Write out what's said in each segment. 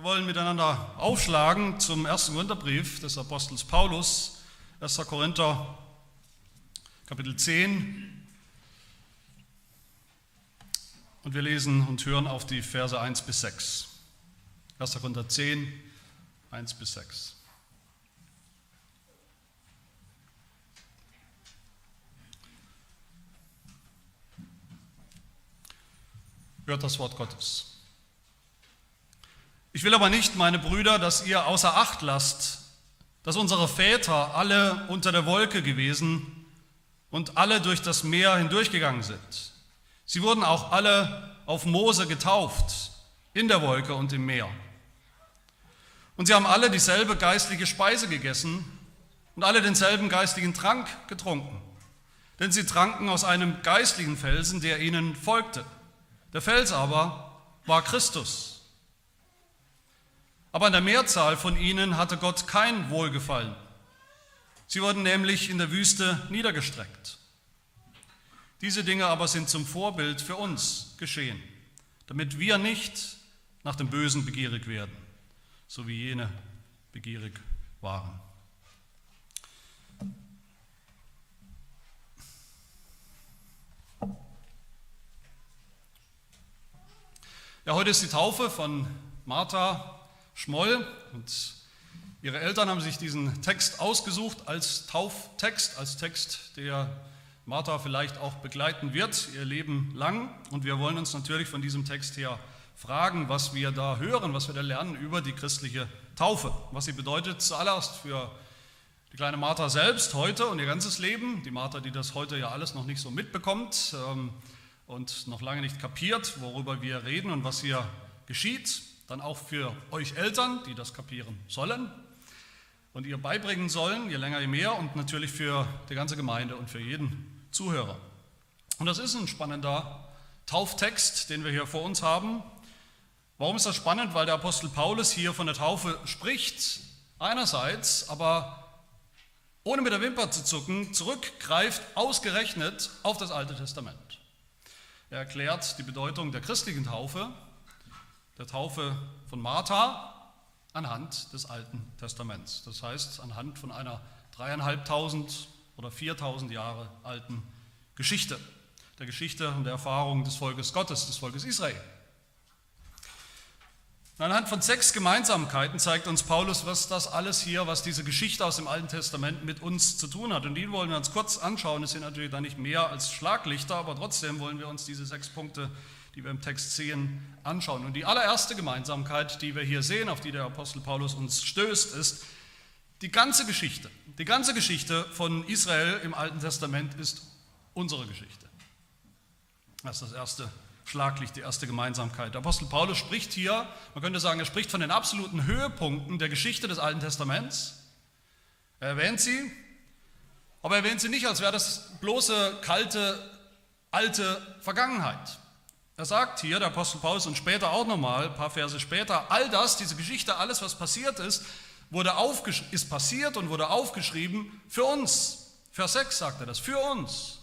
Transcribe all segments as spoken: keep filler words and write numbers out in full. Wir wollen miteinander aufschlagen zum ersten Korintherbrief des Apostels Paulus, erster Korinther, Kapitel zehn. Und wir lesen und hören auf die Verse eins bis sechs. erster Korinther zehn, eins bis sechs. Hört das Wort Gottes. Ich will aber nicht, meine Brüder, dass ihr außer Acht lasst, dass unsere Väter alle unter der Wolke gewesen und alle durch das Meer hindurchgegangen sind. Sie wurden auch alle auf Mose getauft, in der Wolke und im Meer. Und sie haben alle dieselbe geistliche Speise gegessen und alle denselben geistlichen Trank getrunken. Denn sie tranken aus einem geistlichen Felsen, der ihnen folgte. Der Fels aber war Christus. Aber an der Mehrzahl von ihnen hatte Gott kein Wohlgefallen. Sie wurden nämlich in der Wüste niedergestreckt. Diese Dinge aber sind zum Vorbild für uns geschehen, damit wir nicht nach dem Bösen begierig werden, so wie jene begierig waren. Ja, heute ist die Taufe von Martha Schmoll, und ihre Eltern haben sich diesen Text ausgesucht als Tauftext, als Text, der Martha vielleicht auch begleiten wird, ihr Leben lang. Und wir wollen uns natürlich von diesem Text her fragen, was wir da hören, was wir da lernen über die christliche Taufe. Was sie bedeutet zuallererst für die kleine Martha selbst heute und ihr ganzes Leben. Die Martha, die das heute ja alles noch nicht so mitbekommt ähm, und noch lange nicht kapiert, worüber wir reden und was hier geschieht. Dann auch für euch Eltern, die das kapieren sollen und ihr beibringen sollen, je länger, je mehr, und natürlich für die ganze Gemeinde und für jeden Zuhörer. Und das ist ein spannender Tauftext, den wir hier vor uns haben. Warum ist das spannend? Weil der Apostel Paulus hier von der Taufe spricht, einerseits, aber ohne mit der Wimper zu zucken, zurückgreift ausgerechnet auf das Alte Testament. Er erklärt die Bedeutung der christlichen Taufe, der Taufe von Martha, anhand des Alten Testaments. Das heißt, anhand von einer dreieinhalbtausend oder viertausend Jahre alten Geschichte, der Geschichte und der Erfahrung des Volkes Gottes, des Volkes Israel. Und anhand von sechs Gemeinsamkeiten zeigt uns Paulus, was das alles hier, was diese Geschichte aus dem Alten Testament mit uns zu tun hat. Und die wollen wir uns kurz anschauen. Es sind natürlich da nicht mehr als Schlaglichter, aber trotzdem wollen wir uns diese sechs Punkte anschauen, die wir im Text sehen, anschauen. Und die allererste Gemeinsamkeit, die wir hier sehen, auf die der Apostel Paulus uns stößt, ist, die ganze Geschichte, die ganze Geschichte von Israel im Alten Testament ist unsere Geschichte. Das ist das erste Schlaglicht, die erste Gemeinsamkeit. Der Apostel Paulus spricht hier, man könnte sagen, er spricht von den absoluten Höhepunkten der Geschichte des Alten Testaments. Er erwähnt sie, aber er erwähnt sie nicht, als wäre das bloße, kalte, alte Vergangenheit. Er sagt hier, der Apostel Paulus, und später auch nochmal, ein paar Verse später, all das, diese Geschichte, alles, was passiert ist, wurde aufgesch- ist passiert und wurde aufgeschrieben für uns. Vers sechs sagt er das, für uns.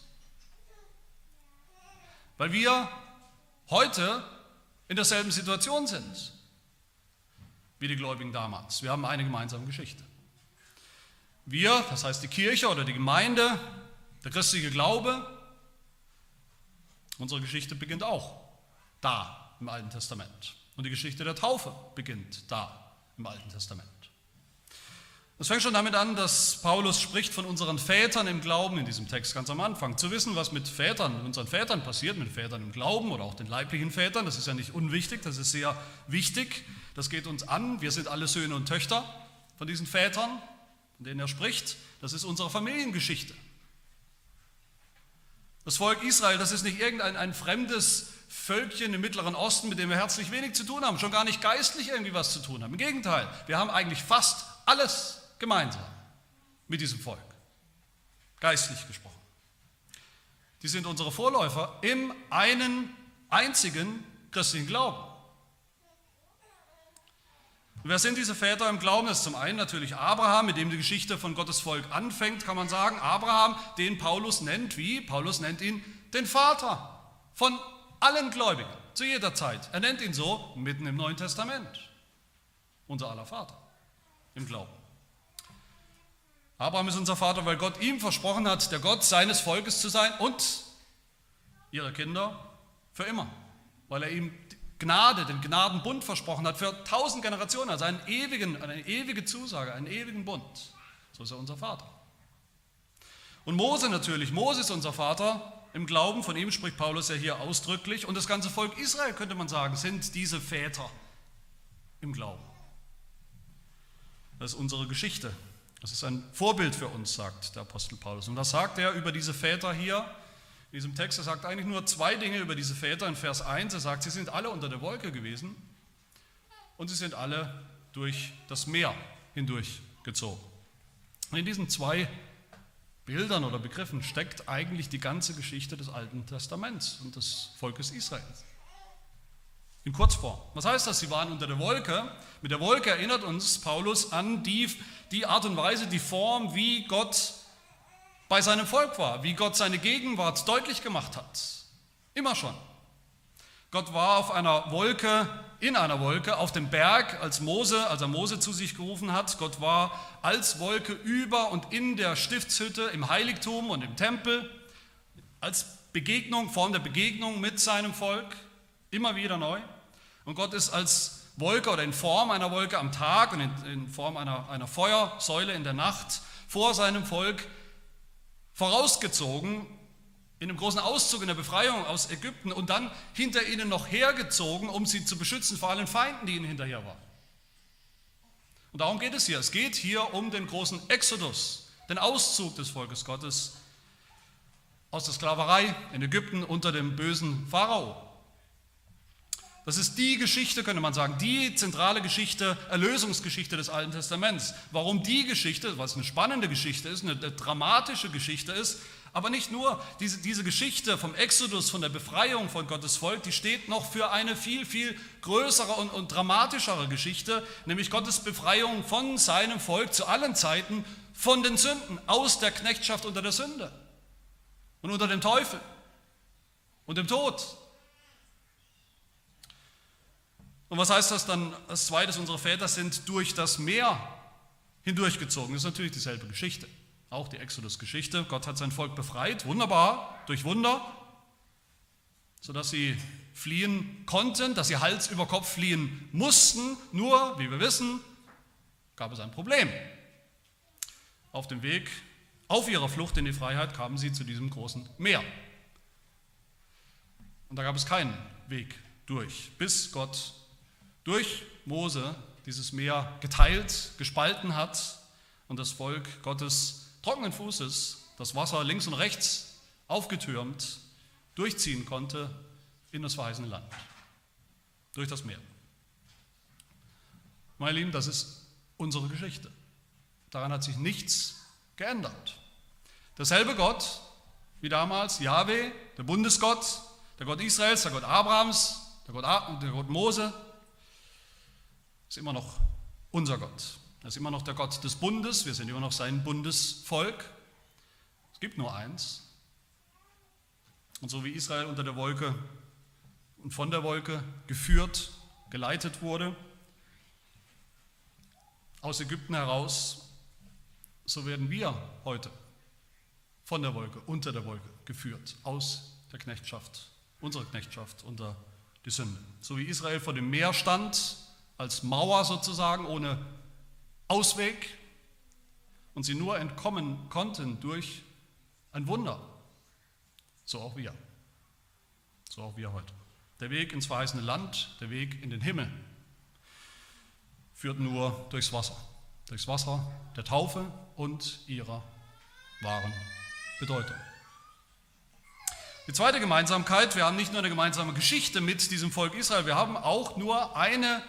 Weil wir heute in derselben Situation sind wie die Gläubigen damals. Wir haben eine gemeinsame Geschichte. Wir, das heißt die Kirche oder die Gemeinde, der christliche Glaube, unsere Geschichte beginnt auch da im Alten Testament. Und die Geschichte der Taufe beginnt da im Alten Testament. Es fängt schon damit an, dass Paulus spricht von unseren Vätern im Glauben in diesem Text ganz am Anfang. Zu wissen, was mit Vätern, mit unseren Vätern passiert, mit Vätern im Glauben oder auch den leiblichen Vätern, das ist ja nicht unwichtig, das ist sehr wichtig. Das geht uns an. Wir sind alle Söhne und Töchter von diesen Vätern, von denen er spricht. Das ist unsere Familiengeschichte. Das Volk Israel, das ist nicht irgendein ein fremdes Völkchen im Mittleren Osten, mit dem wir herzlich wenig zu tun haben, schon gar nicht geistlich irgendwie was zu tun haben. Im Gegenteil, wir haben eigentlich fast alles gemeinsam mit diesem Volk, geistlich gesprochen. Die sind unsere Vorläufer im einen einzigen christlichen Glauben. Und wer sind diese Väter im Glauben? Das ist zum einen natürlich Abraham, mit dem die Geschichte von Gottes Volk anfängt, kann man sagen. Abraham, den Paulus nennt, wie? Paulus nennt ihn den Vater von allen Gläubigen, zu jeder Zeit. Er nennt ihn so mitten im Neuen Testament. unser aller Vater im Glauben. Abraham ist unser Vater, weil Gott ihm versprochen hat, der Gott seines Volkes zu sein und ihre Kinder für immer, weil er ihm Gnade, den Gnadenbund versprochen hat für tausend Generationen, also einen ewigen, eine ewige Zusage, einen ewigen Bund. So ist er unser Vater. Und Mose natürlich, Mose ist unser Vater im Glauben, von ihm spricht Paulus ja hier ausdrücklich, und das ganze Volk Israel, könnte man sagen, sind diese Väter im Glauben. Das ist unsere Geschichte. Das ist ein Vorbild für uns, sagt der Apostel Paulus. Und was sagt er über diese Väter hier in diesem Text? Er sagt eigentlich nur zwei Dinge über diese Väter in Vers eins. Er sagt, sie sind alle unter der Wolke gewesen und sie sind alle durch das Meer hindurchgezogen. Und in diesen zwei Bildern oder Begriffen steckt eigentlich die ganze Geschichte des Alten Testaments und des Volkes Israels. In Kurzform. Was heißt das? Sie waren unter der Wolke. Mit der Wolke erinnert uns Paulus an die, die Art und Weise, die Form, wie Gott bei seinem Volk war, wie Gott seine Gegenwart deutlich gemacht hat. Immer schon. Gott war auf einer Wolke, in einer Wolke, auf dem Berg, als Mose, als er Mose zu sich gerufen hat. Gott war als Wolke über und in der Stiftshütte, im Heiligtum und im Tempel, als Begegnung, Form der Begegnung mit seinem Volk, immer wieder neu. Und Gott ist als Wolke oder in Form einer Wolke am Tag und in, in Form einer, einer Feuersäule in der Nacht vor seinem Volk vorausgezogen, in einem großen Auszug, in der Befreiung aus Ägypten, und dann hinter ihnen noch hergezogen, um sie zu beschützen vor allen Feinden, die ihnen hinterher waren. Und darum geht es hier. Es geht hier um den großen Exodus, den Auszug des Volkes Gottes aus der Sklaverei in Ägypten unter dem bösen Pharao. Das ist die Geschichte, könnte man sagen, die zentrale Geschichte, Erlösungsgeschichte des Alten Testaments. Warum die Geschichte, was eine spannende Geschichte ist, eine dramatische Geschichte ist, aber nicht nur diese, diese Geschichte vom Exodus, von der Befreiung von Gottes Volk, die steht noch für eine viel, viel größere und, und dramatischere Geschichte, nämlich Gottes Befreiung von seinem Volk zu allen Zeiten von den Sünden, aus der Knechtschaft unter der Sünde und unter dem Teufel und dem Tod. Und was heißt das dann? Als zweites, unsere Väter sind durch das Meer hindurchgezogen. Das ist natürlich dieselbe Geschichte, auch die Exodus-Geschichte. Gott hat sein Volk befreit, wunderbar, durch Wunder, sodass sie fliehen konnten, dass sie Hals über Kopf fliehen mussten. Nur, wie wir wissen, gab es ein Problem. Auf dem Weg, auf ihrer Flucht in die Freiheit, kamen sie zu diesem großen Meer. Und da gab es keinen Weg durch, bis Gott durch Mose dieses Meer geteilt, gespalten hat und das Volk Gottes trockenen Fußes das Wasser links und rechts aufgetürmt durchziehen konnte in das verheißene Land, durch das Meer. Meine Lieben, das ist unsere Geschichte. Daran hat sich nichts geändert. Derselbe Gott wie damals, Yahweh, der Bundesgott, der Gott Israels, der Gott Abrahams, der Gott, Ab- der Gott Mose, ist immer noch unser Gott. Er ist immer noch der Gott des Bundes. Wir sind immer noch sein Bundesvolk. Es gibt nur eins. Und so wie Israel unter der Wolke und von der Wolke geführt, geleitet wurde, aus Ägypten heraus, so werden wir heute von der Wolke, unter der Wolke geführt, aus der Knechtschaft, unsere Knechtschaft unter die Sünde. So wie Israel vor dem Meer stand, als Mauer sozusagen, ohne Ausweg, und sie nur entkommen konnten durch ein Wunder. So auch wir. So auch wir heute. Der Weg ins verheißene Land, der Weg in den Himmel, führt nur durchs Wasser. Durchs Wasser der Taufe und ihrer wahren Bedeutung. Die zweite Gemeinsamkeit: wir haben nicht nur eine gemeinsame Geschichte mit diesem Volk Israel, wir haben auch nur eine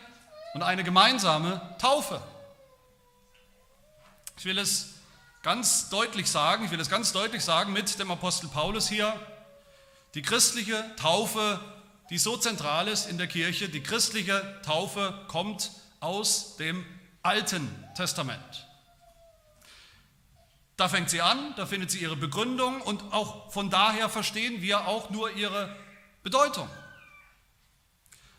und eine gemeinsame Taufe. Ich will es ganz deutlich sagen, ich will es ganz deutlich sagen mit dem Apostel Paulus hier, die christliche Taufe, die so zentral ist in der Kirche, die christliche Taufe kommt aus dem Alten Testament. Da fängt sie an, da findet sie ihre Begründung, und auch von daher verstehen wir auch nur ihre Bedeutung.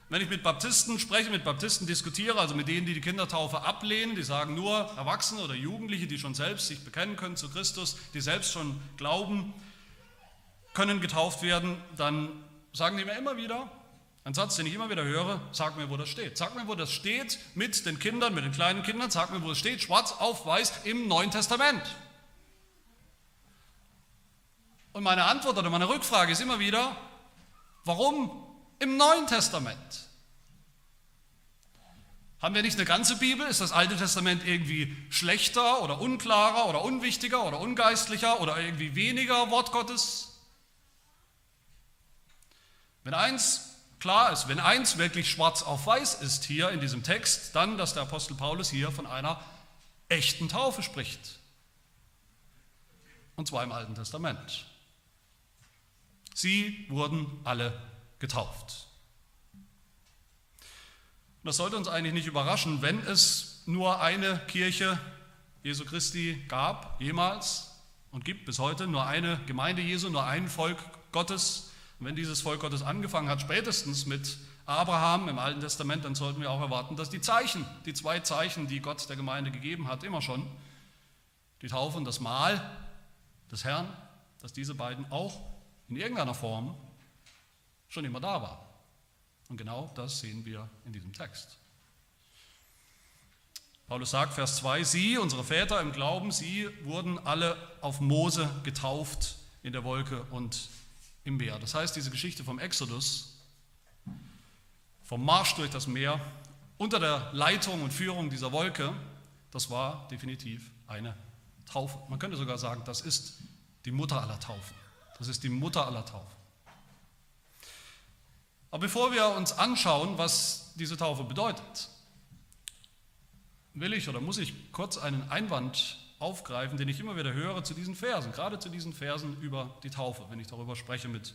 Wenn ich mit Baptisten spreche, mit Baptisten diskutiere, also mit denen, die die Kindertaufe ablehnen, die sagen nur Erwachsene oder Jugendliche, die schon selbst sich bekennen können zu Christus, die selbst schon glauben, können getauft werden, dann sagen die mir immer wieder, ein Satz, den ich immer wieder höre, sag mir, wo das steht. Sag mir, wo das steht mit den Kindern, mit den kleinen Kindern, sag mir, wo es steht, schwarz auf weiß im Neuen Testament. Und meine Antwort oder meine Rückfrage ist immer wieder, warum im Neuen Testament? Haben wir nicht eine ganze Bibel? Ist das Alte Testament irgendwie schlechter oder unklarer oder unwichtiger oder ungeistlicher oder irgendwie weniger Wort Gottes? Wenn eins klar ist, wenn eins wirklich schwarz auf weiß ist hier in diesem Text, dann, dass der Apostel Paulus hier von einer echten Taufe spricht. Und zwar im Alten Testament. Sie wurden alle getauft. Und das sollte uns eigentlich nicht überraschen, wenn es nur eine Kirche Jesu Christi gab, jemals, und gibt bis heute nur eine Gemeinde Jesu, nur ein Volk Gottes. Und wenn dieses Volk Gottes angefangen hat, spätestens mit Abraham im Alten Testament, dann sollten wir auch erwarten, dass die Zeichen, die zwei Zeichen, die Gott der Gemeinde gegeben hat, immer schon, die Taufe und das Mahl des Herrn, dass diese beiden auch in irgendeiner Form schon immer da war. Und genau das sehen wir in diesem Text. Paulus sagt, Vers zwei, Sie, unsere Väter im Glauben, sie wurden alle auf Mose getauft in der Wolke und im Meer. Das heißt, diese Geschichte vom Exodus, vom Marsch durch das Meer, unter der Leitung und Führung dieser Wolke, das war definitiv eine Taufe. Man könnte sogar sagen, das ist die Mutter aller Taufen. Das ist die Mutter aller Taufen. Aber bevor wir uns anschauen, was diese Taufe bedeutet, will ich oder muss ich kurz einen Einwand aufgreifen, den ich immer wieder höre zu diesen Versen, gerade zu diesen Versen über die Taufe, wenn ich darüber spreche mit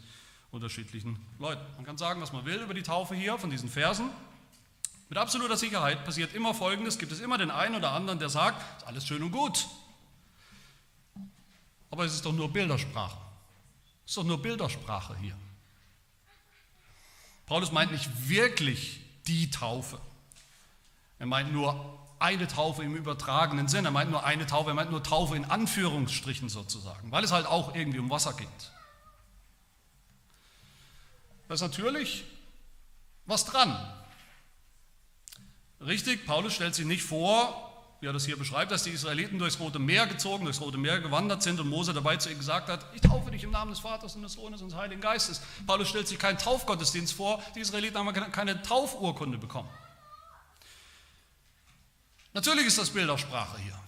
unterschiedlichen Leuten. Man kann sagen, was man will über die Taufe hier, von diesen Versen. Mit absoluter Sicherheit passiert immer Folgendes, gibt es immer den einen oder anderen, der sagt, ist alles schön und gut, aber es ist doch nur Bildersprache. Es ist doch nur Bildersprache hier. Paulus meint nicht wirklich die Taufe. Er meint nur eine Taufe im übertragenen Sinn. Er meint nur eine Taufe, er meint nur Taufe in Anführungsstrichen sozusagen, weil es halt auch irgendwie um Wasser geht. Da ist natürlich was dran. Richtig, Paulus stellt sich nicht vor, wie er das hier beschreibt, dass die Israeliten durchs Rote Meer gezogen, durchs Rote Meer gewandert sind und Mose dabei zu ihnen gesagt hat, ich taufe dich im Namen des Vaters und des Sohnes und des Heiligen Geistes. Paulus stellt sich keinen Taufgottesdienst vor, die Israeliten haben keine Taufurkunde bekommen. Natürlich ist das Bildersprache hier,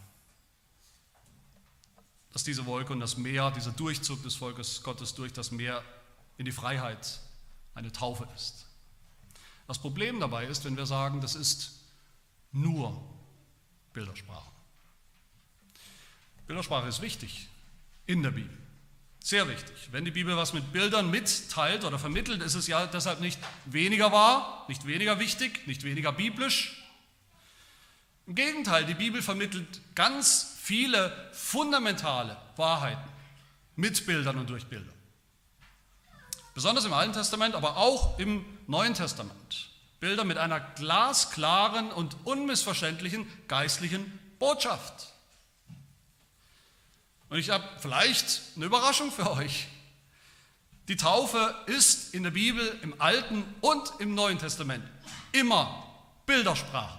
dass diese Wolke und das Meer, dieser Durchzug des Volkes Gottes durch das Meer in die Freiheit eine Taufe ist. Das Problem dabei ist, wenn wir sagen, das ist nur Bildersprache. Bildersprache ist wichtig in der Bibel, sehr wichtig. Wenn die Bibel was mit Bildern mitteilt oder vermittelt, ist es ja deshalb nicht weniger wahr, nicht weniger wichtig, nicht weniger biblisch. Im Gegenteil, die Bibel vermittelt ganz viele fundamentale Wahrheiten mit Bildern und durch Bilder. Besonders im Alten Testament, aber auch im Neuen Testament. Bilder mit einer glasklaren und unmissverständlichen geistlichen Botschaft. Und ich habe vielleicht eine Überraschung für euch. Die Taufe ist in der Bibel im Alten und im Neuen Testament immer Bildersprache.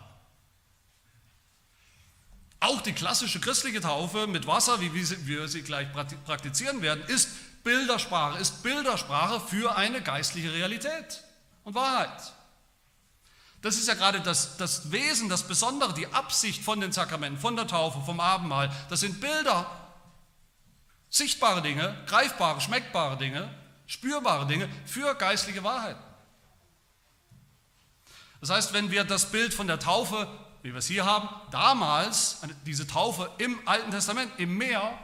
Auch die klassische christliche Taufe mit Wasser, wie wir sie gleich praktizieren werden, ist Bildersprache, ist Bildersprache für eine geistliche Realität und Wahrheit. Das ist ja gerade das, das Wesen, das Besondere, die Absicht von den Sakramenten, von der Taufe, vom Abendmahl. Das sind Bilder, sichtbare Dinge, greifbare, schmeckbare Dinge, spürbare Dinge für geistliche Wahrheiten. Das heißt, wenn wir das Bild von der Taufe, wie wir es hier haben, damals, diese Taufe im Alten Testament, im Meer,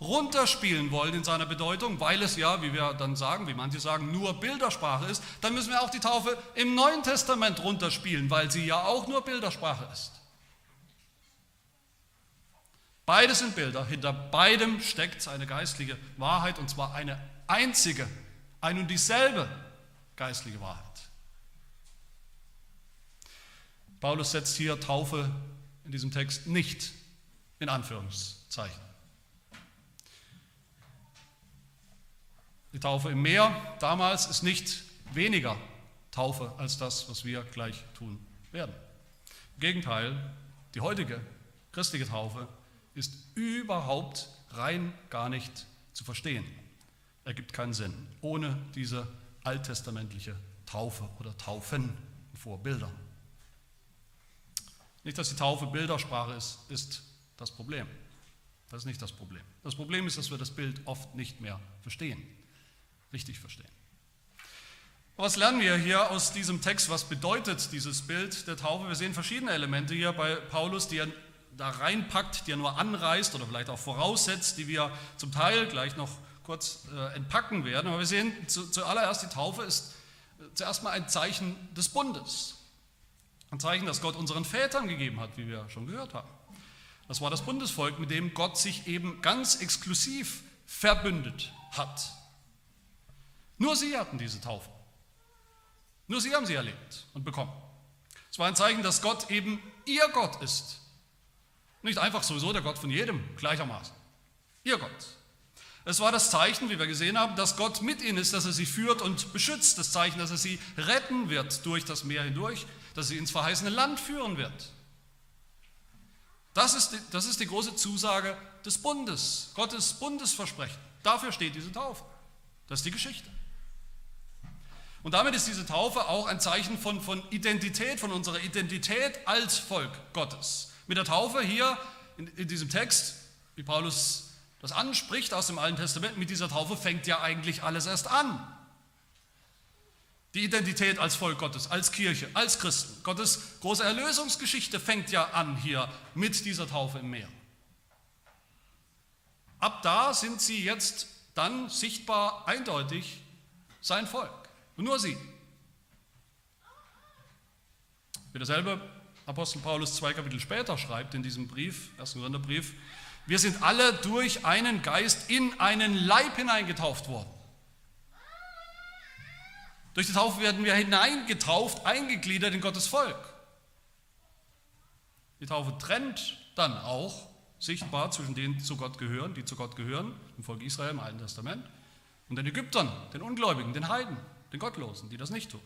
runterspielen wollen in seiner Bedeutung, weil es ja, wie wir dann sagen, wie manche sagen, nur Bildersprache ist, dann müssen wir auch die Taufe im Neuen Testament runterspielen, weil sie ja auch nur Bildersprache ist. Beides sind Bilder, hinter beidem steckt eine geistliche Wahrheit, und zwar eine einzige, ein und dieselbe geistliche Wahrheit. Paulus setzt hier Taufe in diesem Text nicht in Anführungszeichen. Die Taufe im Meer damals ist nicht weniger Taufe als das, was wir gleich tun werden. Im Gegenteil, die heutige christliche Taufe ist überhaupt rein gar nicht zu verstehen. Ergibt keinen Sinn ohne diese alttestamentliche Taufe oder Taufen vor Bildern. Nicht, dass die Taufe Bildersprache ist, ist das Problem. Das ist nicht das Problem. Das Problem ist, dass wir das Bild oft nicht mehr verstehen, richtig verstehen. Was lernen wir hier aus diesem Text? Was bedeutet dieses Bild der Taufe? Wir sehen verschiedene Elemente hier bei Paulus, die er da reinpackt, die er nur anreißt oder vielleicht auch voraussetzt, die wir zum Teil gleich noch kurz äh, entpacken werden. Aber wir sehen zu, zuallererst, die Taufe ist zuerst mal ein Zeichen des Bundes. Ein Zeichen, das Gott unseren Vätern gegeben hat, wie wir schon gehört haben. Das war das Bundesvolk, mit dem Gott sich eben ganz exklusiv verbündet hat. Nur sie hatten diese Taufe. Nur sie haben sie erlebt und bekommen. Es war ein Zeichen, dass Gott eben ihr Gott ist. Nicht einfach sowieso der Gott von jedem, gleichermaßen. Ihr Gott. Es war das Zeichen, wie wir gesehen haben, dass Gott mit ihnen ist, dass er sie führt und beschützt. Das Zeichen, dass er sie retten wird durch das Meer hindurch, dass er sie ins verheißene Land führen wird. Das ist die, das ist die große Zusage des Bundes, Gottes Bundesversprechen. Dafür steht diese Taufe. Das ist die Geschichte. Und damit ist diese Taufe auch ein Zeichen von, von Identität, von unserer Identität als Volk Gottes. Mit der Taufe hier in, in diesem Text, wie Paulus das anspricht aus dem Alten Testament, mit dieser Taufe fängt ja eigentlich alles erst an. Die Identität als Volk Gottes, als Kirche, als Christen. Gottes große Erlösungsgeschichte fängt ja an hier mit dieser Taufe im Meer. Ab da sind sie jetzt dann sichtbar, eindeutig sein Volk. Und nur sie. Wie derselbe Apostel Paulus zwei Kapitel später schreibt in diesem Brief, ersten Korintherbrief, wir sind alle durch einen Geist in einen Leib hineingetauft worden. Durch die Taufe werden wir hineingetauft, eingegliedert in Gottes Volk. Die Taufe trennt dann auch sichtbar zwischen denen, die zu Gott gehören, die zu Gott gehören, dem Volk Israel im Alten Testament, und den Ägyptern, den Ungläubigen, den Heiden, den Gottlosen, die das nicht tun.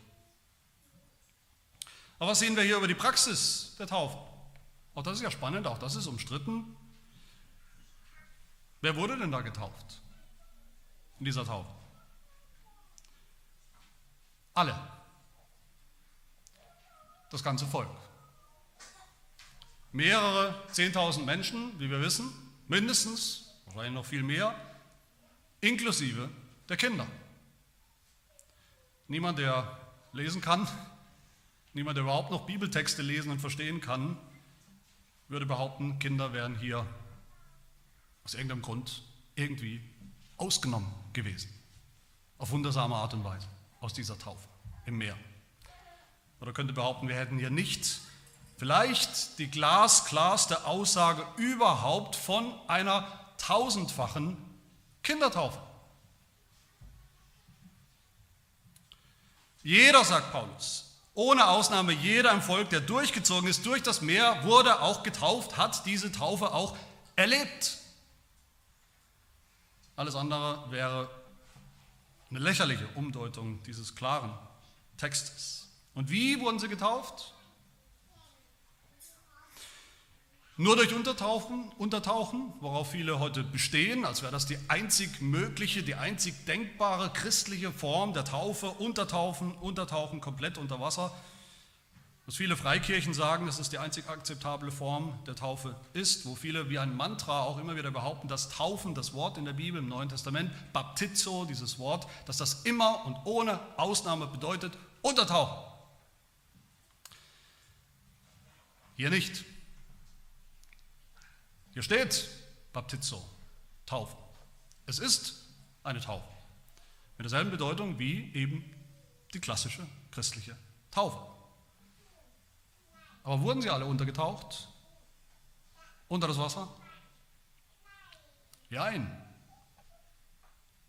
Aber was sehen wir hier über die Praxis der Taufe? Auch das ist ja spannend, auch das ist umstritten. Wer wurde denn da getauft in dieser Taufe? Alle. Das ganze Volk. Mehrere zehntausend Menschen, wie wir wissen, mindestens, wahrscheinlich noch viel mehr, inklusive der Kinder. Niemand, der lesen kann, niemand, der überhaupt noch Bibeltexte lesen und verstehen kann, würde behaupten, Kinder wären hier aus irgendeinem Grund irgendwie ausgenommen gewesen. Auf wundersame Art und Weise aus dieser Taufe im Meer. Oder könnte behaupten, wir hätten hier nicht vielleicht die glasklarste Aussage überhaupt von einer tausendfachen Kindertaufe. Jeder, sagt Paulus, ohne Ausnahme, jeder im Volk, der durchgezogen ist durch das Meer, wurde auch getauft, hat diese Taufe auch erlebt. Alles andere wäre eine lächerliche Umdeutung dieses klaren Textes. Und wie wurden sie getauft? Nur durch Untertauchen, Untertauchen, worauf viele heute bestehen, als wäre das die einzig mögliche, die einzig denkbare christliche Form der Taufe, Untertaufen, Untertauchen, komplett unter Wasser. Was viele Freikirchen sagen, dass es die einzig akzeptable Form der Taufe ist, wo viele wie ein Mantra auch immer wieder behaupten, dass Taufen, das Wort in der Bibel im Neuen Testament, Baptizo, dieses Wort, dass das immer und ohne Ausnahme bedeutet, Untertauchen. Hier nicht. Hier steht Baptizo, Taufe. Es ist eine Taufe. Mit derselben Bedeutung wie eben die klassische christliche Taufe. Aber wurden sie alle untergetaucht? Unter das Wasser? Jein.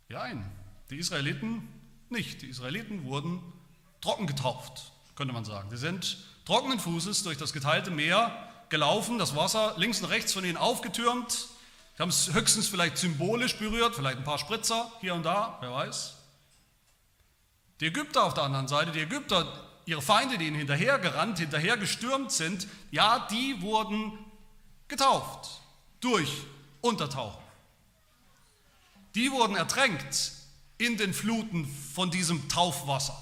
Jein. Die Israeliten nicht. Die Israeliten wurden trocken getauft, könnte man sagen. Sie sind trockenen Fußes durch das geteilte Meer gelaufen, das Wasser links und rechts von ihnen aufgetürmt. Sie haben es höchstens vielleicht symbolisch berührt, vielleicht ein paar Spritzer hier und da, wer weiß. Die Ägypter auf der anderen Seite, die Ägypter, ihre Feinde, die ihnen hinterhergerannt, hinterhergestürmt sind, ja, die wurden getauft durch Untertauchen. Die wurden ertränkt in den Fluten von diesem Taufwasser,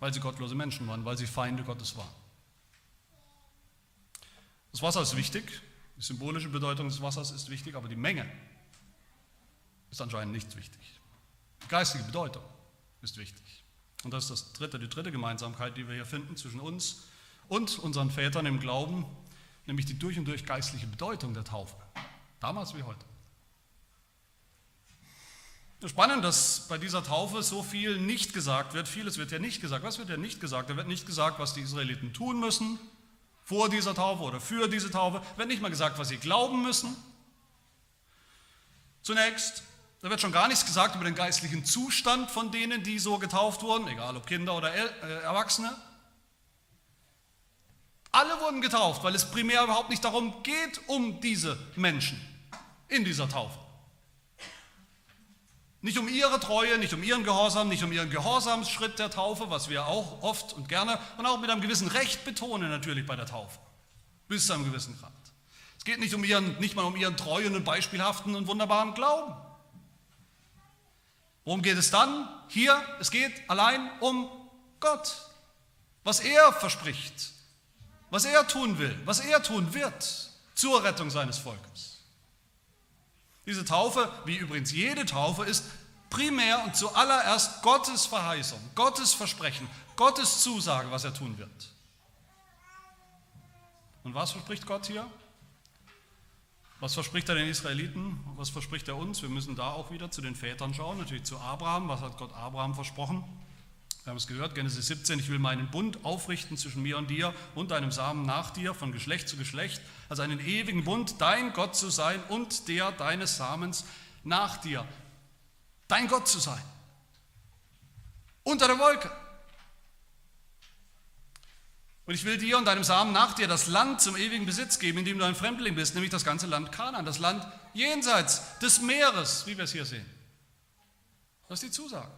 weil sie gottlose Menschen waren, weil sie Feinde Gottes waren. Das Wasser ist wichtig, die symbolische Bedeutung des Wassers ist wichtig, aber die Menge ist anscheinend nicht wichtig. Die geistige Bedeutung ist wichtig. Und das ist das dritte, die dritte Gemeinsamkeit, die wir hier finden zwischen uns und unseren Vätern im Glauben, nämlich die durch und durch geistliche Bedeutung der Taufe, damals wie heute. Spannend, dass bei dieser Taufe so viel nicht gesagt wird. Vieles wird ja nicht gesagt. Was wird ja nicht gesagt? Da wird nicht gesagt, was die Israeliten tun müssen vor dieser Taufe oder für diese Taufe. Da wird nicht mal gesagt, was sie glauben müssen. Zunächst, da wird schon gar nichts gesagt über den geistlichen Zustand von denen, die so getauft wurden, egal ob Kinder oder Erwachsene. Alle wurden getauft, weil es primär überhaupt nicht darum geht, um diese Menschen in dieser Taufe. Nicht um ihre Treue, nicht um ihren Gehorsam, nicht um ihren Gehorsamsschritt der Taufe, was wir auch oft und gerne und auch mit einem gewissen Recht betonen natürlich bei der Taufe, bis zu einem gewissen Grad. Es geht nicht um ihren, nicht mal um ihren treuen und beispielhaften und wunderbaren Glauben. Worum geht es dann? Hier, es geht allein um Gott, was er verspricht, was er tun will, was er tun wird zur Rettung seines Volkes. Diese Taufe, wie übrigens jede Taufe, ist primär und zuallererst Gottes Verheißung, Gottes Versprechen, Gottes Zusage, was er tun wird. Und was verspricht Gott hier? Was verspricht er den Israeliten? Was verspricht er uns? Wir müssen da auch wieder zu den Vätern schauen, natürlich zu Abraham. Was hat Gott Abraham versprochen? Wir haben es gehört, Genesis siebzehn, ich will meinen Bund aufrichten zwischen mir und dir und deinem Samen nach dir, von Geschlecht zu Geschlecht, also einen ewigen Bund, dein Gott zu sein und der deines Samens nach dir. Dein Gott zu sein. Unter der Wolke. Und ich will dir und deinem Samen nach dir das Land zum ewigen Besitz geben, in dem du ein Fremdling bist, nämlich das ganze Land Kanaan, das Land jenseits des Meeres, wie wir es hier sehen. Das ist die Zusage.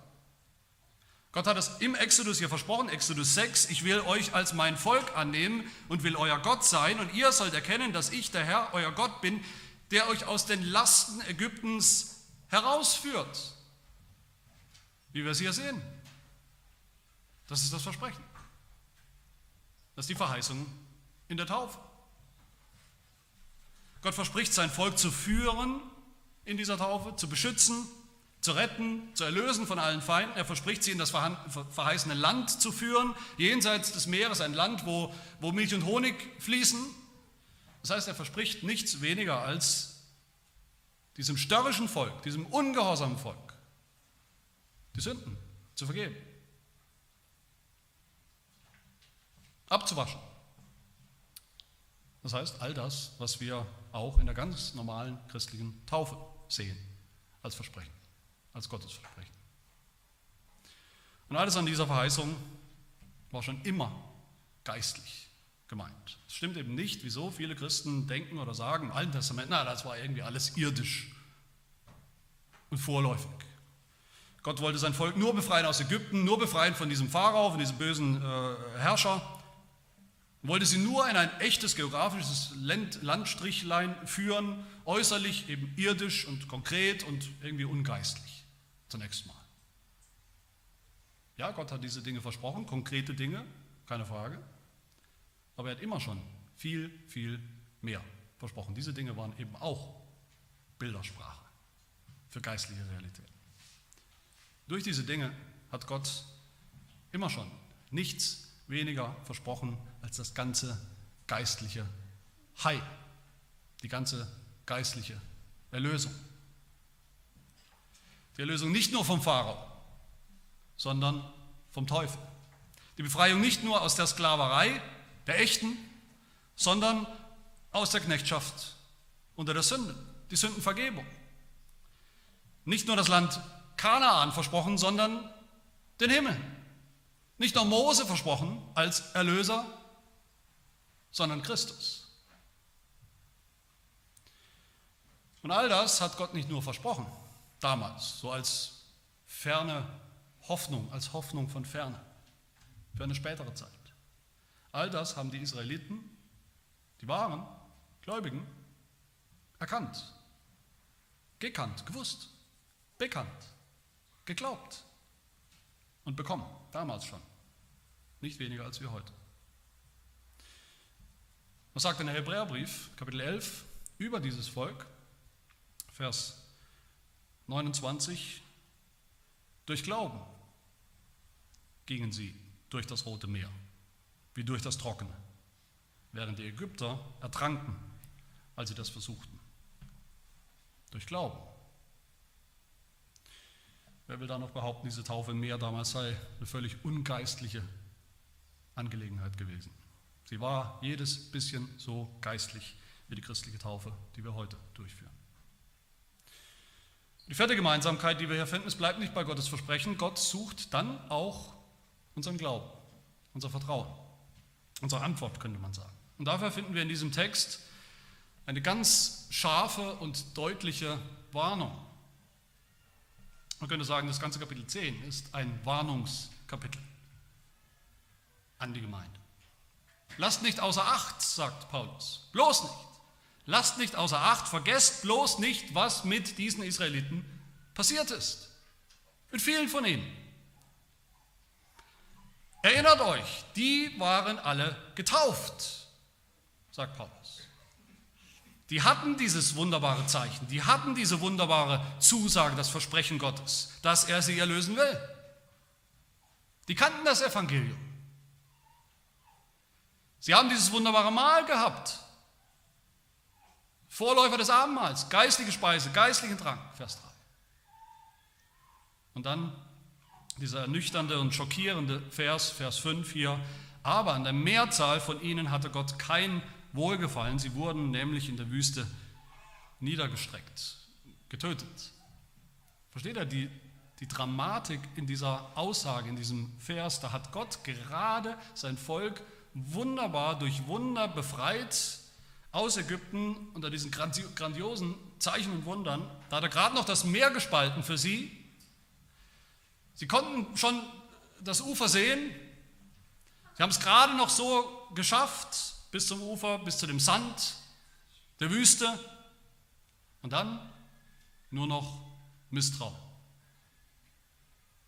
Gott hat es im Exodus hier versprochen, Exodus sechs, ich will euch als mein Volk annehmen und will euer Gott sein und ihr sollt erkennen, dass ich, der Herr, euer Gott bin, der euch aus den Lasten Ägyptens herausführt. Wie wir es hier sehen. Das ist das Versprechen. Das ist die Verheißung in der Taufe. Gott verspricht, sein Volk zu führen in dieser Taufe, zu beschützen, zu retten, zu erlösen von allen Feinden. Er verspricht, sie in das verheißene Land zu führen, jenseits des Meeres, ein Land, wo, wo Milch und Honig fließen. Das heißt, er verspricht nichts weniger als diesem störrischen Volk, diesem ungehorsamen Volk, die Sünden zu vergeben, abzuwaschen. Das heißt, all das, was wir auch in der ganz normalen christlichen Taufe sehen, als Versprechen. Als Gottes Versprechen. Und alles an dieser Verheißung war schon immer geistlich gemeint. Es stimmt eben nicht, wieso viele Christen denken oder sagen im Alten Testament, na, das war irgendwie alles irdisch und vorläufig. Gott wollte sein Volk nur befreien aus Ägypten, nur befreien von diesem Pharao, von diesem bösen äh, Herrscher. Wollte sie nur in ein echtes geografisches Land, Landstrichlein führen, äußerlich eben irdisch und konkret und irgendwie ungeistlich. Zunächst mal. Ja, Gott hat diese Dinge versprochen, konkrete Dinge, keine Frage. Aber er hat immer schon viel, viel mehr versprochen. Diese Dinge waren eben auch Bildersprache für geistliche Realität. Durch diese Dinge hat Gott immer schon nichts weniger versprochen als das ganze geistliche Heil, die ganze geistliche Erlösung. Die Erlösung nicht nur vom Pharao, sondern vom Teufel. Die Befreiung nicht nur aus der Sklaverei, der echten, sondern aus der Knechtschaft unter der Sünde, die Sündenvergebung. Nicht nur das Land Kanaan versprochen, sondern den Himmel, Nicht nur Mose versprochen als Erlöser, sondern Christus. Und all das hat Gott nicht nur versprochen, damals, so als ferne Hoffnung, als Hoffnung von ferne, für eine spätere Zeit. All das haben die Israeliten, die wahren Gläubigen, erkannt, gekannt, gewusst, bekannt, geglaubt und bekommen, damals schon. Nicht weniger als wir heute. Was sagt denn der Hebräerbrief, Kapitel elf, über dieses Volk? Vers neunundzwanzig, durch Glauben gingen sie durch das Rote Meer, wie durch das Trockene, während die Ägypter ertranken, als sie das versuchten. Durch Glauben. Wer will da noch behaupten, diese Taufe im Meer damals sei eine völlig ungeistliche Angelegenheit gewesen? Sie war jedes bisschen so geistlich wie die christliche Taufe, die wir heute durchführen. Die vierte Gemeinsamkeit, die wir hier finden, es bleibt nicht bei Gottes Versprechen. Gott sucht dann auch unseren Glauben, unser Vertrauen, unsere Antwort, könnte man sagen. Und dafür finden wir in diesem Text eine ganz scharfe und deutliche Warnung. Man könnte sagen, das ganze Kapitel zehn ist ein Warnungskapitel an die Gemeinde. Lasst nicht außer Acht, sagt Paulus, bloß nicht. Lasst nicht außer Acht, vergesst bloß nicht, was mit diesen Israeliten passiert ist. Mit vielen von ihnen. Erinnert euch, die waren alle getauft, sagt Paulus. Die hatten dieses wunderbare Zeichen, die hatten diese wunderbare Zusage, das Versprechen Gottes, dass er sie erlösen will. Die kannten das Evangelium. Sie haben dieses wunderbare Mahl gehabt. Vorläufer des Abendmahls, geistliche Speise, geistlichen Trank, Vers drei. Und dann dieser ernüchternde und schockierende Vers, Vers fünf hier. Aber an der Mehrzahl von ihnen hatte Gott kein Wohlgefallen. Sie wurden nämlich in der Wüste niedergestreckt, getötet. Versteht ihr die, die Dramatik in dieser Aussage, in diesem Vers? Da hat Gott gerade sein Volk wunderbar durch Wunder befreit, aus Ägypten unter diesen grandiosen Zeichen und Wundern. Da hat er gerade noch das Meer gespalten für sie. Sie konnten schon das Ufer sehen. Sie haben es gerade noch so geschafft, bis zum Ufer, bis zu dem Sand der Wüste. Und dann nur noch Misstrauen,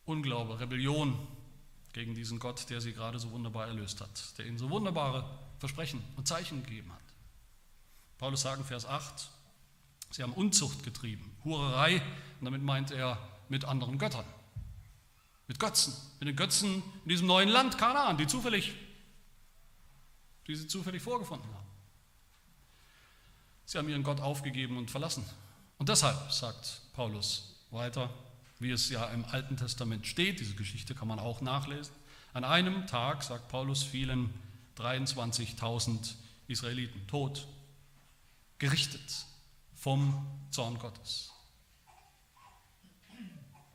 Unglaube, Rebellion gegen diesen Gott, der sie gerade so wunderbar erlöst hat, der ihnen so wunderbare Versprechen und Zeichen gegeben hat. Paulus sagt in Vers acht, sie haben Unzucht getrieben, Hurerei, und damit meint er mit anderen Göttern, mit Götzen, mit den Götzen in diesem neuen Land Kanaan, die, zufällig, die sie zufällig vorgefunden haben. Sie haben ihren Gott aufgegeben und verlassen. Und deshalb, sagt Paulus weiter, wie es ja im Alten Testament steht, diese Geschichte kann man auch nachlesen, an einem Tag, sagt Paulus, fielen dreiundzwanzigtausend Israeliten tot, gerichtet vom Zorn Gottes.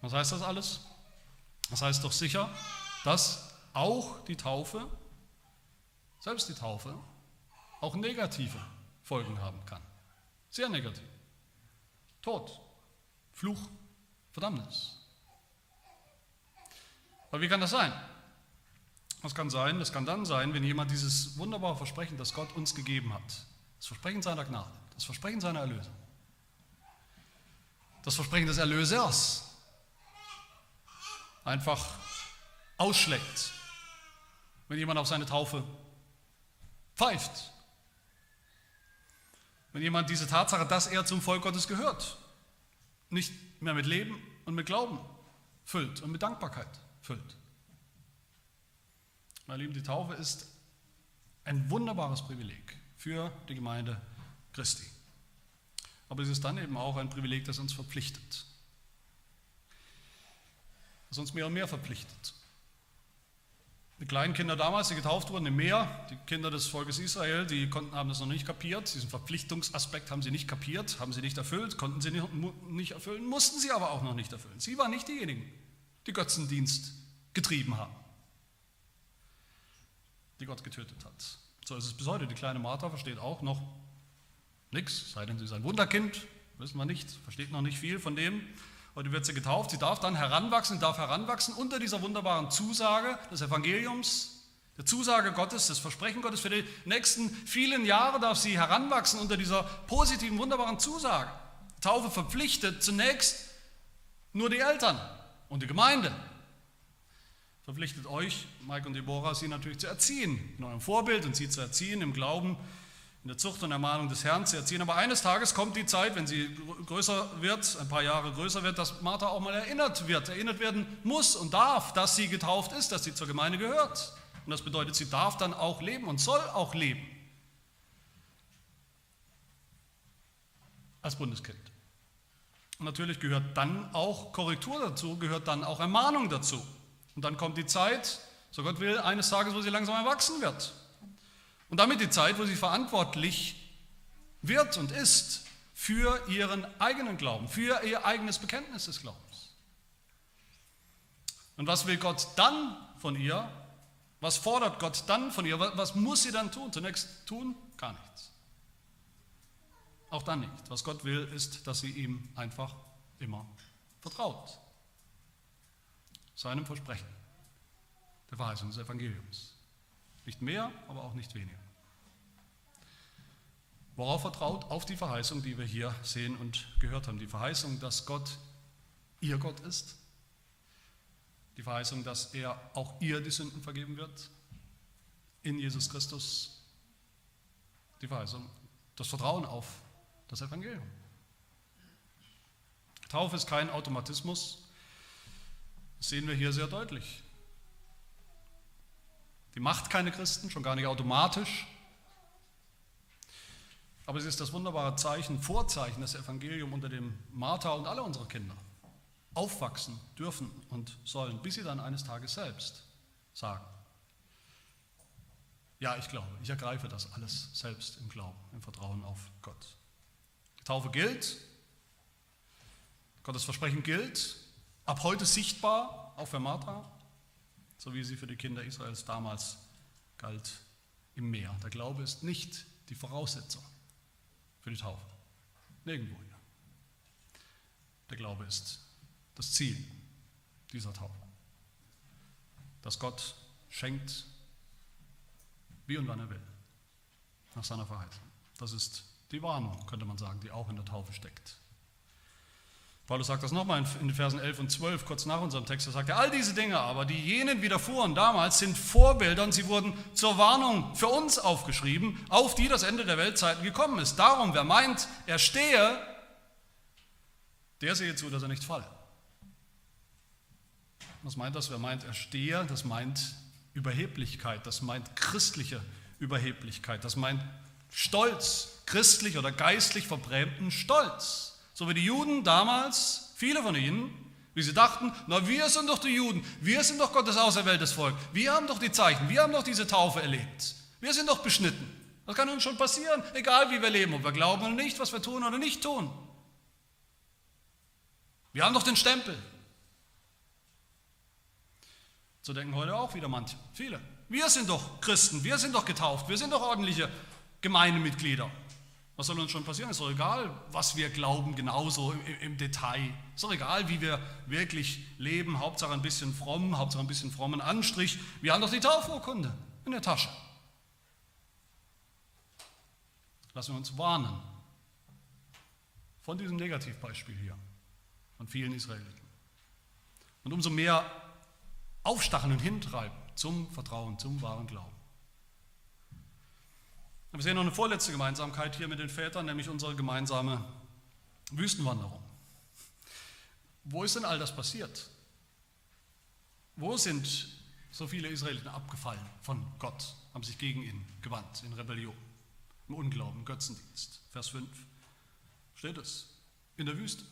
Was heißt das alles? Das heißt doch sicher, dass auch die Taufe, selbst die Taufe, auch negative Folgen haben kann. Sehr negativ. Tod, Fluch, Verdammnis. Aber wie kann das sein? Das kann sein, das kann dann sein, wenn jemand dieses wunderbare Versprechen, das Gott uns gegeben hat, das Versprechen seiner Gnade, das Versprechen seiner Erlösung, das Versprechen des Erlösers einfach ausschlägt, wenn jemand auf seine Taufe pfeift, wenn jemand diese Tatsache, dass er zum Volk Gottes gehört, nicht mehr mit Leben und mit Glauben füllt und mit Dankbarkeit füllt. Meine Lieben, die Taufe ist ein wunderbares Privileg für die Gemeinde Christi. Aber es ist dann eben auch ein Privileg, das uns verpflichtet. Das uns mehr und mehr verpflichtet. Die kleinen Kinder damals, die getauft wurden im Meer, die Kinder des Volkes Israel, die konnten, haben das noch nicht kapiert. Diesen Verpflichtungsaspekt haben sie nicht kapiert, haben sie nicht erfüllt, konnten sie nicht erfüllen, mussten sie aber auch noch nicht erfüllen. Sie waren nicht diejenigen, die Götzendienst getrieben haben. die Gott getötet hat. So ist es bis heute. Die kleine Martha versteht auch noch nichts, sei denn sie ist ein Wunderkind, wissen wir nicht, versteht noch nicht viel von dem. Heute wird sie getauft, sie darf dann heranwachsen, darf heranwachsen unter dieser wunderbaren Zusage des Evangeliums, der Zusage Gottes, das Versprechen Gottes für die nächsten vielen Jahre darf sie heranwachsen unter dieser positiven, wunderbaren Zusage. Die Taufe verpflichtet zunächst nur die Eltern und die Gemeinde. Verpflichtet euch, Mike und Deborah, sie natürlich zu erziehen, in eurem Vorbild und sie zu erziehen, im Glauben, in der Zucht und Ermahnung des Herrn zu erziehen. Aber eines Tages kommt die Zeit, wenn sie größer wird, ein paar Jahre größer wird, dass Martha auch mal erinnert wird, erinnert werden muss und darf, dass sie getauft ist, dass sie zur Gemeinde gehört. Und das bedeutet, sie darf dann auch leben und soll auch leben. Als Bundeskind. Und natürlich gehört dann auch Korrektur dazu, gehört dann auch Ermahnung dazu. Und dann kommt die Zeit, so Gott will, eines Tages, wo sie langsam erwachsen wird. Und damit die Zeit, wo sie verantwortlich wird und ist für ihren eigenen Glauben, für ihr eigenes Bekenntnis des Glaubens. Und was will Gott dann von ihr? Was fordert Gott dann von ihr? Was muss sie dann tun? Zunächst tun? Gar nichts. Auch dann nicht. Was Gott will, ist, dass sie ihm einfach immer vertraut. Seinem Versprechen, der Verheißung des Evangeliums. Nicht mehr, aber auch nicht weniger. Worauf vertraut? Auf die Verheißung, die wir hier sehen und gehört haben. Die Verheißung, dass Gott ihr Gott ist. Die Verheißung, dass er auch ihr die Sünden vergeben wird. In Jesus Christus. Die Verheißung, das Vertrauen auf das Evangelium. Taufe ist kein Automatismus. Das sehen wir hier sehr deutlich. Die macht keine Christen, schon gar nicht automatisch. Aber sie ist das wunderbare Zeichen, Vorzeichen, das Evangelium, unter dem Martha und alle unsere Kinder aufwachsen dürfen und sollen, bis sie dann eines Tages selbst sagen, ja, ich glaube, ich ergreife das alles selbst im Glauben, im Vertrauen auf Gott. Die Taufe gilt, Gottes Versprechen gilt, ab heute sichtbar, auch für Martha, so wie sie für die Kinder Israels damals galt im Meer. Der Glaube ist nicht die Voraussetzung für die Taufe. Nirgendwo hier. Der Glaube ist das Ziel dieser Taufe, dass Gott schenkt, wie und wann er will, nach seiner Verheißung. Das ist die Warnung, könnte man sagen, die auch in der Taufe steckt. Paulus sagt das nochmal in den Versen elf und zwölf, kurz nach unserem Text. Da sagt er, all diese Dinge aber, die jenen widerfuhren damals, sind Vorbilder und sie wurden zur Warnung für uns aufgeschrieben, auf die das Ende der Weltzeiten gekommen ist. Darum, wer meint, er stehe, der sehe zu, dass er nicht falle. Was meint das? Wer meint, er stehe, das meint Überheblichkeit, das meint christliche Überheblichkeit, das meint Stolz, christlich oder geistlich verbrämten Stolz. So wie die Juden damals, viele von ihnen, wie sie dachten, na wir sind doch die Juden, wir sind doch Gottes auserwähltes Volk, wir haben doch die Zeichen, wir haben doch diese Taufe erlebt, wir sind doch beschnitten. Das kann uns schon passieren, egal wie wir leben, ob wir glauben oder nicht, was wir tun oder nicht tun. Wir haben doch den Stempel. So denken heute auch wieder manche, viele. Wir sind doch Christen, wir sind doch getauft, wir sind doch ordentliche Gemeindemitglieder. Was soll uns schon passieren? Ist doch egal, was wir glauben, genauso im, im Detail. Ist doch egal, wie wir wirklich leben. Hauptsache ein bisschen fromm, Hauptsache ein bisschen frommen Anstrich. Wir haben doch die Taufurkunde in der Tasche. Lassen wir uns warnen von diesem Negativbeispiel hier, von vielen Israeliten. Und umso mehr aufstacheln und hintreiben zum Vertrauen, zum wahren Glauben. Wir sehen noch eine vorletzte Gemeinsamkeit hier mit den Vätern, nämlich unsere gemeinsame Wüstenwanderung. Wo ist denn all das passiert? Wo sind so viele Israeliten abgefallen von Gott, haben sich gegen ihn gewandt, in Rebellion, im Unglauben, im Götzendienst? Vers fünf steht es, in der Wüste.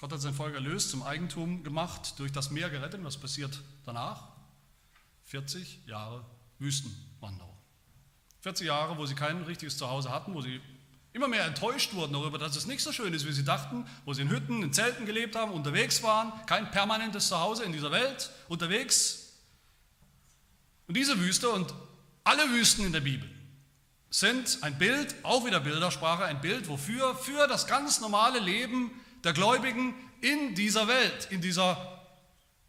Gott hat sein Volk erlöst, zum Eigentum gemacht, durch das Meer gerettet. Was passiert danach? vierzig Jahre Wüstenwanderung. vierzig Jahre, wo sie kein richtiges Zuhause hatten, wo sie immer mehr enttäuscht wurden darüber, dass es nicht so schön ist, wie sie dachten, wo sie in Hütten, in Zelten gelebt haben, unterwegs waren, kein permanentes Zuhause in dieser Welt, unterwegs. Und diese Wüste und alle Wüsten in der Bibel sind ein Bild, auch wieder Bildersprache, ein Bild, wofür? Für das ganz normale Leben der Gläubigen in dieser Welt, in dieser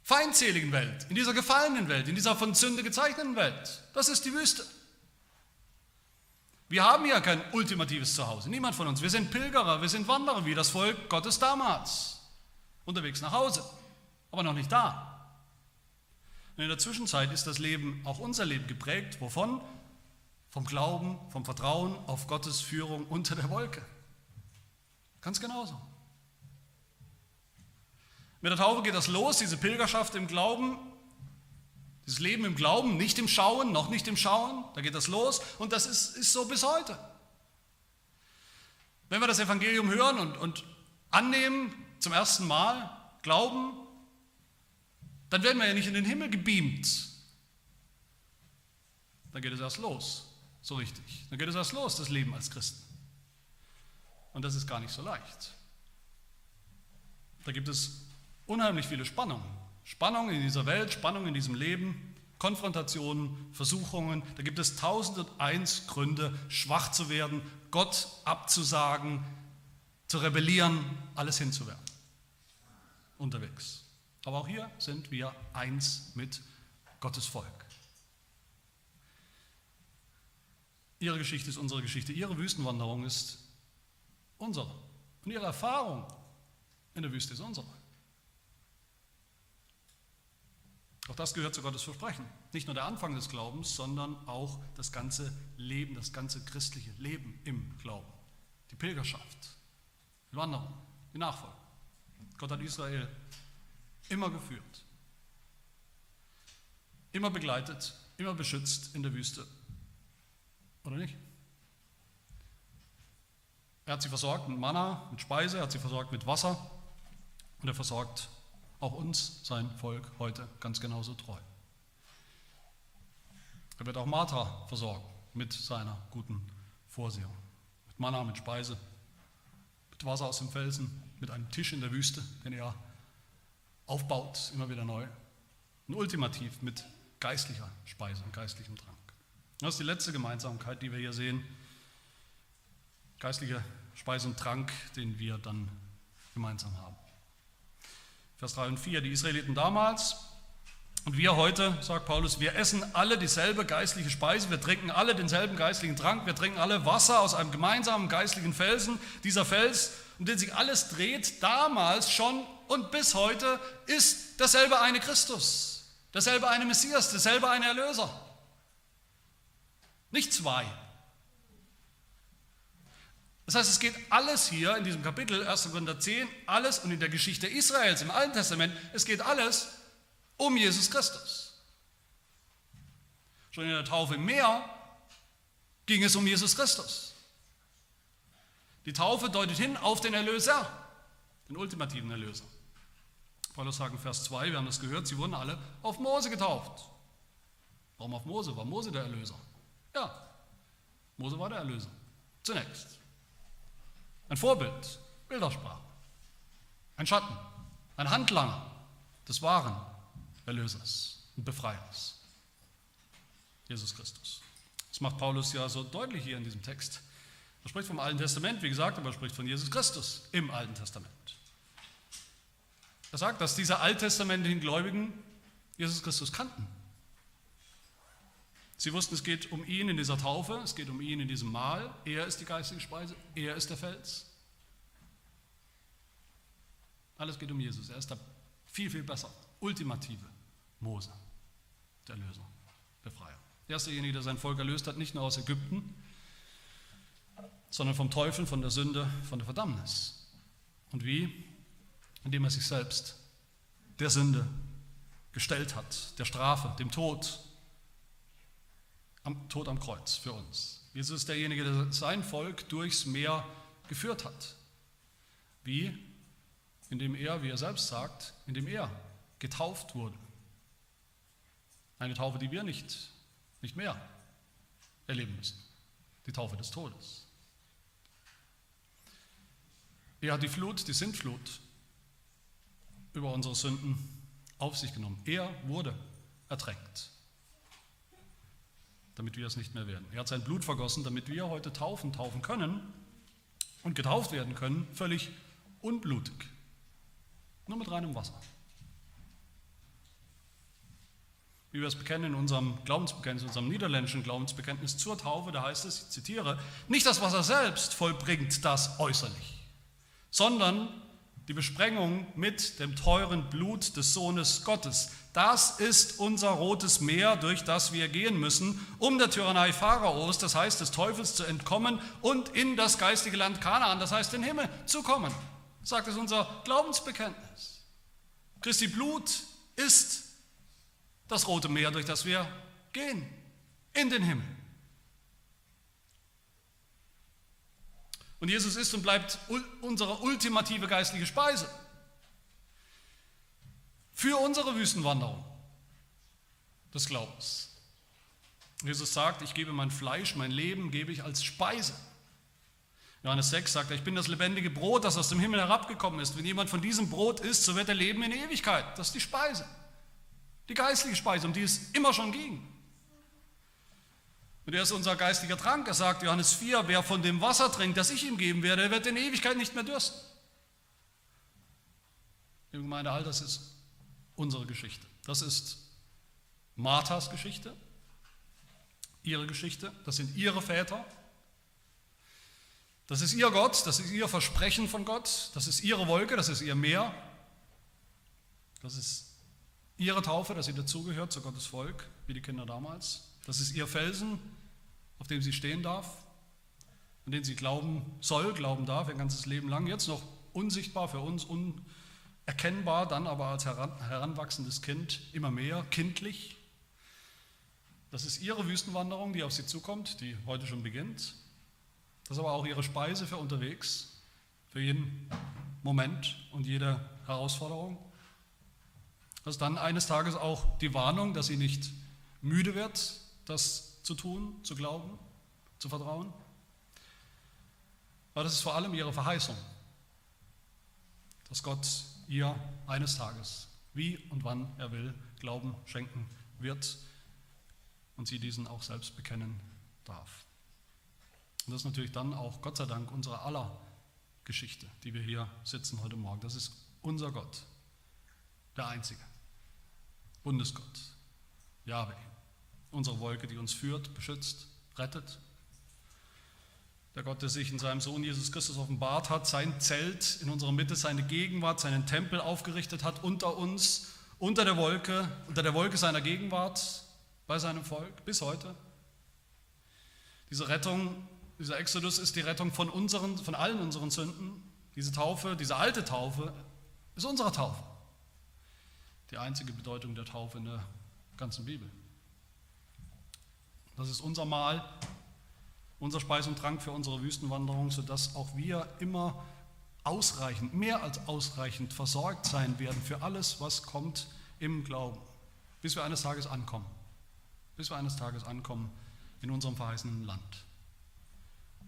feindseligen Welt, in dieser gefallenen Welt, in dieser von Sünde gezeichneten Welt. Das ist die Wüste. Wir haben ja kein ultimatives Zuhause, niemand von uns. Wir sind Pilgerer, wir sind Wanderer, wie das Volk Gottes damals. Unterwegs nach Hause, aber noch nicht da. Und in der Zwischenzeit ist das Leben, auch unser Leben, geprägt. Wovon? Vom Glauben, vom Vertrauen auf Gottes Führung unter der Wolke. Ganz genauso. Mit der Taufe geht das los, diese Pilgerschaft im Glauben. Das Leben im Glauben, nicht im Schauen, noch nicht im Schauen, da geht das los und das ist, ist so bis heute. Wenn wir das Evangelium hören und, und annehmen, zum ersten Mal, glauben, dann werden wir ja nicht in den Himmel gebeamt. Dann geht es erst los, so richtig. Dann geht es erst los, das Leben als Christen. Und das ist gar nicht so leicht. Da gibt es unheimlich viele Spannungen. Spannung in dieser Welt, Spannung in diesem Leben, Konfrontationen, Versuchungen. Da gibt es tausend und eins Gründe, schwach zu werden, Gott abzusagen, zu rebellieren, alles hinzuwerfen. Unterwegs. Aber auch hier sind wir eins mit Gottes Volk. Ihre Geschichte ist unsere Geschichte, ihre Wüstenwanderung ist unsere. Und ihre Erfahrung in der Wüste ist unsere. Auch das gehört zu Gottes Versprechen. Nicht nur der Anfang des Glaubens, sondern auch das ganze Leben, das ganze christliche Leben im Glauben. Die Pilgerschaft, die Wanderung, die Nachfolge. Gott hat Israel immer geführt, immer begleitet, immer beschützt in der Wüste. Oder nicht? Er hat sie versorgt mit Manna, mit Speise, er hat sie versorgt mit Wasser und er versorgt auch uns, sein Volk, heute ganz genauso treu. Er wird auch Martha versorgen mit seiner guten Vorsehung. Mit Manna, mit Speise, mit Wasser aus dem Felsen, mit einem Tisch in der Wüste, den er aufbaut, immer wieder neu. Und ultimativ mit geistlicher Speise und geistlichem Trank. Das ist die letzte Gemeinsamkeit, die wir hier sehen. Geistlicher Speise und Trank, den wir dann gemeinsam haben. Vers drei und vier, die Israeliten damals und wir heute, sagt Paulus, wir essen alle dieselbe geistliche Speise, wir trinken alle denselben geistlichen Trank, wir trinken alle Wasser aus einem gemeinsamen geistlichen Felsen. Dieser Fels, um den sich alles dreht, damals schon und bis heute, ist dasselbe eine Christus, dasselbe eine Messias, dasselbe eine Erlöser. Nicht zwei. Das heißt, es geht alles hier in diesem Kapitel, erster Korinther zehn, alles und in der Geschichte Israels im Alten Testament, es geht alles um Jesus Christus. Schon in der Taufe im Meer ging es um Jesus Christus. Die Taufe deutet hin auf den Erlöser, den ultimativen Erlöser. Paulus sagt in Vers zwei, wir haben das gehört, sie wurden alle auf Mose getauft. Warum auf Mose? War Mose der Erlöser? Ja, Mose war der Erlöser. Zunächst. Ein Vorbild, Bildersprache, ein Schatten, ein Handlanger des wahren Erlösers und Befreiers, Jesus Christus. Das macht Paulus ja so deutlich hier in diesem Text. Er spricht vom Alten Testament, wie gesagt, aber er spricht von Jesus Christus im Alten Testament. Er sagt, dass diese alttestamentlichen Gläubigen Jesus Christus kannten. Sie wussten, es geht um ihn in dieser Taufe, es geht um ihn in diesem Mahl. Er ist die geistige Speise, er ist der Fels. Alles geht um Jesus. Er ist der viel, viel besser, ultimative Mose, der Erlöser, Befreier. Er ist derjenige, der sein Volk erlöst hat, nicht nur aus Ägypten, sondern vom Teufel, von der Sünde, von der Verdammnis. Und wie? Indem er sich selbst der Sünde gestellt hat, der Strafe, dem Tod. Am Tod am Kreuz für uns. Jesus ist derjenige, der sein Volk durchs Meer geführt hat. Wie? Indem er, wie er selbst sagt, indem er getauft wurde. Eine Taufe, die wir nicht, nicht mehr erleben müssen. Die Taufe des Todes. Er hat die Flut, die Sintflut über unsere Sünden auf sich genommen. Er wurde ertränkt. damit wir es nicht mehr werden. Er hat sein Blut vergossen, damit wir heute taufen, taufen können und getauft werden können, völlig unblutig, nur mit reinem Wasser. Wie wir es bekennen in unserem Glaubensbekenntnis, in unserem niederländischen Glaubensbekenntnis zur Taufe, da heißt es, ich zitiere, nicht das Wasser selbst vollbringt das äußerlich, sondern die Besprengung mit dem teuren Blut des Sohnes Gottes. Das ist unser rotes Meer, durch das wir gehen müssen, um der Tyrannei Pharaos, das heißt des Teufels, zu entkommen und in das geistige Land Kanaan, das heißt den Himmel, zu kommen, sagt es unser Glaubensbekenntnis. Christi Blut ist das rote Meer, durch das wir gehen, in den Himmel. Und Jesus ist und bleibt unsere ultimative geistliche Speise für unsere Wüstenwanderung des Glaubens. Jesus sagt, ich gebe mein Fleisch, mein Leben gebe ich als Speise. Johannes sechs sagt er, ich bin das lebendige Brot, das aus dem Himmel herabgekommen ist. Wenn jemand von diesem Brot isst, so wird er leben in Ewigkeit. Das ist die Speise. Die geistliche Speise, um die es immer schon ging. Und er ist unser geistiger Trank. Er sagt, Johannes vier, wer von dem Wasser trinkt, das ich ihm geben werde, wird in Ewigkeit nicht mehr dürsten. Liebe Gemeinde, all das ist unsere Geschichte. Das ist Marthas Geschichte, ihre Geschichte, das sind ihre Väter. Das ist ihr Gott, das ist ihr Versprechen von Gott, das ist ihre Wolke, das ist ihr Meer, das ist ihre Taufe, dass sie dazugehört zu Gottes Volk, wie die Kinder damals. Das ist ihr Felsen, auf dem sie stehen darf, an den sie glauben soll, glauben darf, ihr ganzes Leben lang. Jetzt noch unsichtbar für uns, unerkennbar, dann aber als heranwachsendes Kind immer mehr, kindlich. Das ist ihre Wüstenwanderung, die auf sie zukommt, die heute schon beginnt. Das ist aber auch ihre Speise für unterwegs, für jeden Moment und jede Herausforderung. Das ist dann eines Tages auch die Warnung, dass sie nicht müde wird, das zu tun, zu glauben, zu vertrauen. Aber das ist vor allem ihre Verheißung, dass Gott ihr eines Tages, wie und wann er will, Glauben schenken wird und sie diesen auch selbst bekennen darf. Und das ist natürlich dann auch, Gott sei Dank, unsere aller Geschichte, die wir hier sitzen heute Morgen. Das ist unser Gott, der Einzige, Bundesgott, Yahweh, unsere Wolke, die uns führt, beschützt, rettet. Der Gott, der sich in seinem Sohn Jesus Christus offenbart hat, sein Zelt in unserer Mitte, seine Gegenwart, seinen Tempel aufgerichtet hat unter uns, unter der Wolke, unter der Wolke seiner Gegenwart, bei seinem Volk, bis heute. Diese Rettung, dieser Exodus ist die Rettung von unseren, von allen unseren Sünden. Diese Taufe, diese alte Taufe ist unsere Taufe. Die einzige Bedeutung der Taufe in der ganzen Bibel. Das ist unser Mahl, unser Speis und Trank für unsere Wüstenwanderung, sodass auch wir immer ausreichend, mehr als ausreichend versorgt sein werden für alles, was kommt im Glauben, bis wir eines Tages ankommen, bis wir eines Tages ankommen in unserem verheißenen Land,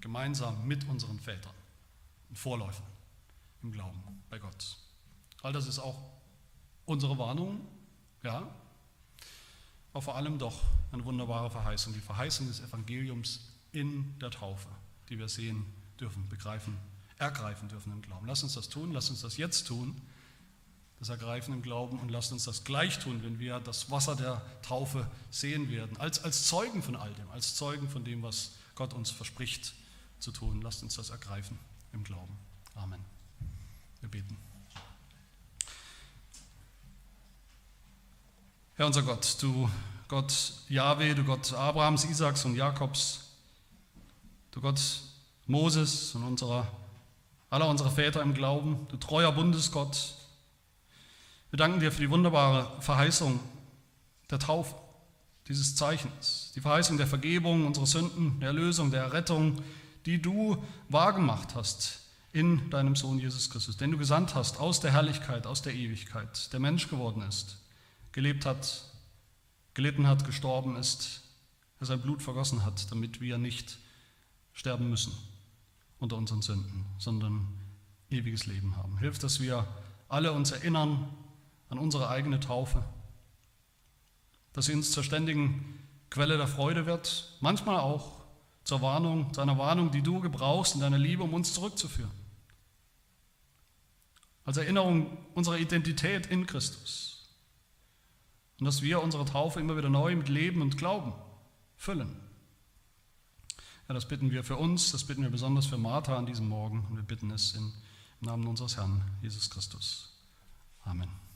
gemeinsam mit unseren Vätern und Vorläufern im Glauben bei Gott. All das ist auch unsere Warnung, ja, aber vor allem doch eine wunderbare Verheißung, die Verheißung des Evangeliums in der Taufe, die wir sehen dürfen, begreifen, ergreifen dürfen im Glauben. Lasst uns das tun, lasst uns das jetzt tun, das Ergreifen im Glauben, und lasst uns das gleich tun, wenn wir das Wasser der Taufe sehen werden, als, als Zeugen von all dem, als Zeugen von dem, was Gott uns verspricht zu tun. Lasst uns das ergreifen im Glauben. Amen. Wir beten. Herr unser Gott, du Gott Jahwe, du Gott Abrahams, Isaaks und Jakobs, du Gott Moses und unserer, aller unserer Väter im Glauben, du treuer Bundesgott, wir danken dir für die wunderbare Verheißung der Taufe, dieses Zeichens, die Verheißung der Vergebung unserer Sünden, der Erlösung, der Errettung, die du wahrgemacht hast in deinem Sohn Jesus Christus, den du gesandt hast aus der Herrlichkeit, aus der Ewigkeit, der Mensch geworden ist, gelebt hat, gelitten hat, gestorben ist, der sein Blut vergossen hat, damit wir nicht sterben müssen unter unseren Sünden, sondern ewiges Leben haben. Hilf, dass wir alle uns erinnern an unsere eigene Taufe, dass sie uns zur ständigen Quelle der Freude wird, manchmal auch zur Warnung, zu einer Warnung, die du gebrauchst in deiner Liebe, um uns zurückzuführen. Als Erinnerung unserer Identität in Christus. Und dass wir unsere Taufe immer wieder neu mit Leben und Glauben füllen. Ja, das bitten wir für uns, das bitten wir besonders für Martha an diesem Morgen und wir bitten es im Namen unseres Herrn Jesus Christus. Amen.